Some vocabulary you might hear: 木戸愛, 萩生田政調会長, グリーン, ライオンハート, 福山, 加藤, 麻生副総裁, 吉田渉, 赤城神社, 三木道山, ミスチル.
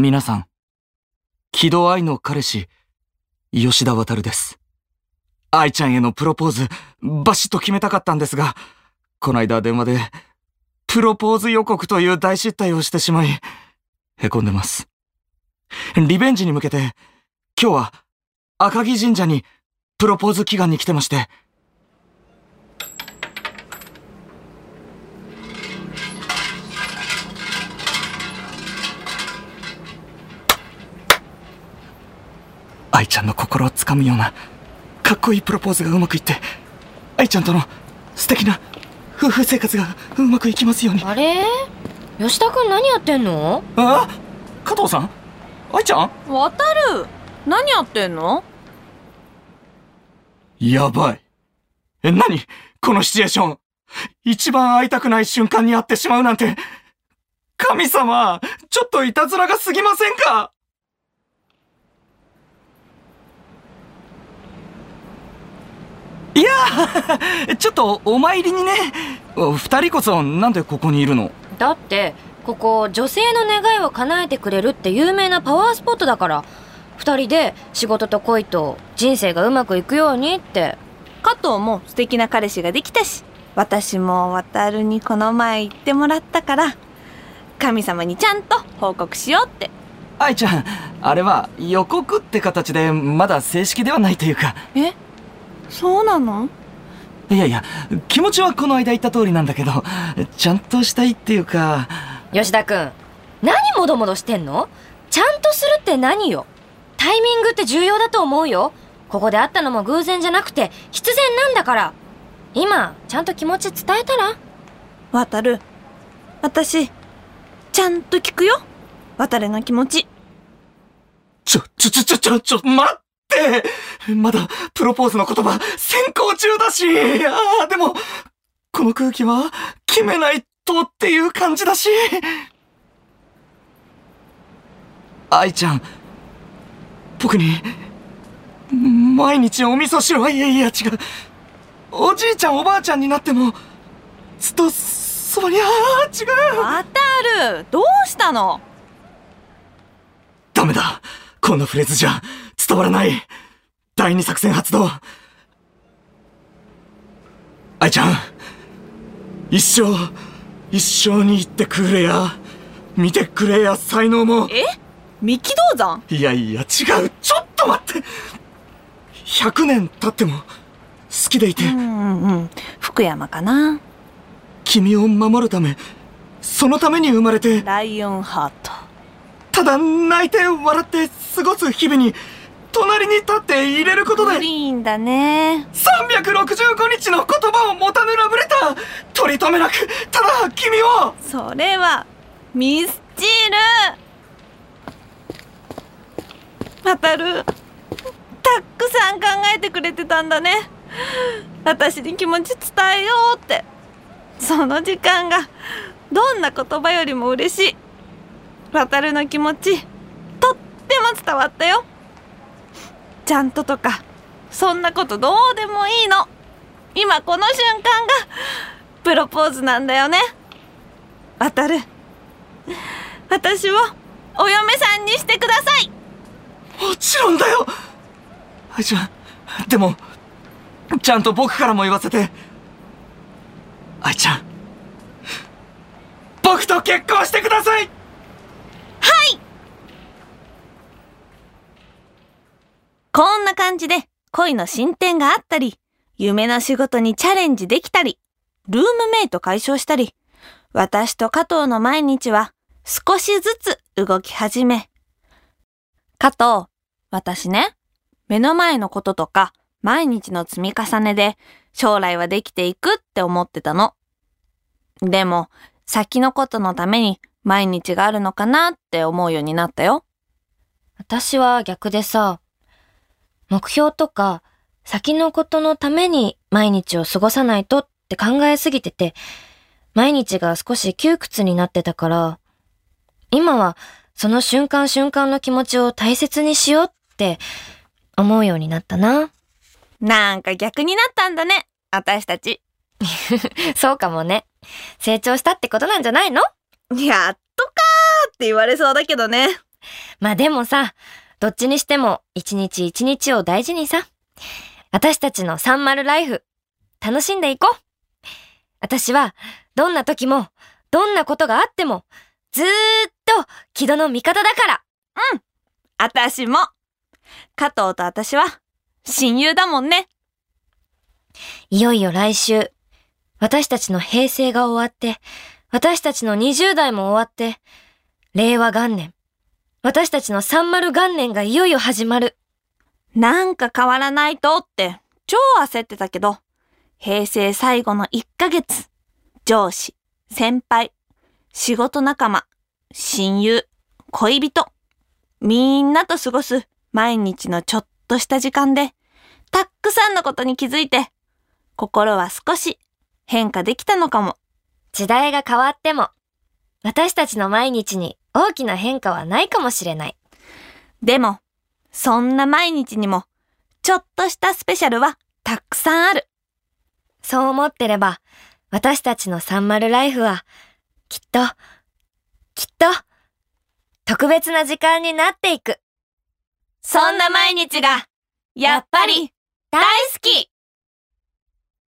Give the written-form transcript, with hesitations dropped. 皆さん、木戸愛の彼氏、吉田渉です。愛ちゃんへのプロポーズ、バシッと決めたかったんですが、こないだ電話で、プロポーズ予告という大失態をしてしまい、へこんでます。リベンジに向けて、今日は赤城神社にプロポーズ祈願に来てまして、愛ちゃんの心をつかむようなかっこいいプロポーズがうまくいって、愛ちゃんとの素敵な夫婦生活がうまくいきますように。あれ、吉田くん何やってんの？あ、加藤さん、愛ちゃん、渡る、何やってんの？やばい。何このシチュエーション。一番会いたくない瞬間に会ってしまうなんて、神様、ちょっといたずらが過ぎませんか？いや、ちょっとお参りにね。二人こそなんでここにいるの？だってここ女性の願いを叶えてくれるって有名なパワースポットだから、二人で仕事と恋と人生がうまくいくようにって。加藤も素敵な彼氏ができたし、私も渡るにこの前行ってもらったから、神様にちゃんと報告しようって。愛ちゃん、あれは予告って形でまだ正式ではないというか。え、そうなの？いやいや、気持ちはこの間言った通りなんだけど、ちゃんとしたいっていうか。吉田くん、何もどもどしてんの？ちゃんとするって何よ。タイミングって重要だと思うよ。ここで会ったのも偶然じゃなくて必然なんだから。今ちゃんと気持ち伝えたら？渡る、私ちゃんと聞くよ、渡るの気持ち。ちょ、待って。まだプロポーズの言葉選考中だし、あーでもこの空気は決めないとっていう感じだし。愛ちゃん、僕に毎日お味噌汁は、いや違う、おじいちゃんおばあちゃんになってもずっとそばに、あー違う。渡る、どうしたの？ダメだ、こんなフレーズじゃ伝わらない。第二作戦発動。愛ちゃん、一生に言ってくれや、見てくれや、才能も。え？三木道山？いや違う、ちょっと待って。100年経っても好きでいて。福山かな。君を守るため、そのために生まれて。ライオンハート。ただ泣いて笑って過ごす日々に隣に立って入れることで。グリーンだね。365日の言葉を持たぬラブレター、取り留めなくただ君を。それはミスチル。渡る、たくさん考えてくれてたんだね。私に気持ち伝えようって。その時間がどんな言葉よりも嬉しい。渡るの気持ち、とっても伝わったよ。ちゃんととかそんなことどうでもいいの。今この瞬間がプロポーズなんだよね。渡る、私をお嫁さんにしてください。もちろんだよ。愛ちゃん、でもちゃんと僕からも言わせて。愛ちゃん、僕と結婚してください。こんな感じで恋の進展があったり、夢の仕事にチャレンジできたり、ルームメイト解消したり、私と加藤の毎日は少しずつ動き始め。加藤、私ね、目の前のこととか毎日の積み重ねで将来はできていくって思ってたの。でも先のことのために毎日があるのかなって思うようになったよ。私は逆でさ、目標とか先のことのために毎日を過ごさないとって考えすぎてて、毎日が少し窮屈になってたから、今はその瞬間瞬間の気持ちを大切にしようって思うようになったな。なんか逆になったんだね、私たち。そうかもね。成長したってことなんじゃないの？やっとかーって言われそうだけどね。まあでもさ、どっちにしても一日一日を大事にさ、私たちのサンマルライフ楽しんでいこう。私はどんな時もどんなことがあってもずーっと木戸の味方だから。うん、私も。加藤と私は親友だもんね。いよいよ来週、私たちの平成が終わって、私たちの20代も終わって、令和元年、私たちの30元年がいよいよ始まる。なんか変わらないとって超焦ってたけど、平成最後の1ヶ月、上司、先輩、仕事仲間、親友、恋人、みんなと過ごす毎日のちょっとした時間で、たっくさんのことに気づいて、心は少し変化できたのかも。時代が変わっても、私たちの毎日に大きな変化はないかもしれない。でも、そんな毎日にも、ちょっとしたスペシャルはたくさんある。そう思ってれば、私たちの30ライフは、きっと、特別な時間になっていく。そんな毎日が、やっぱり、大好き。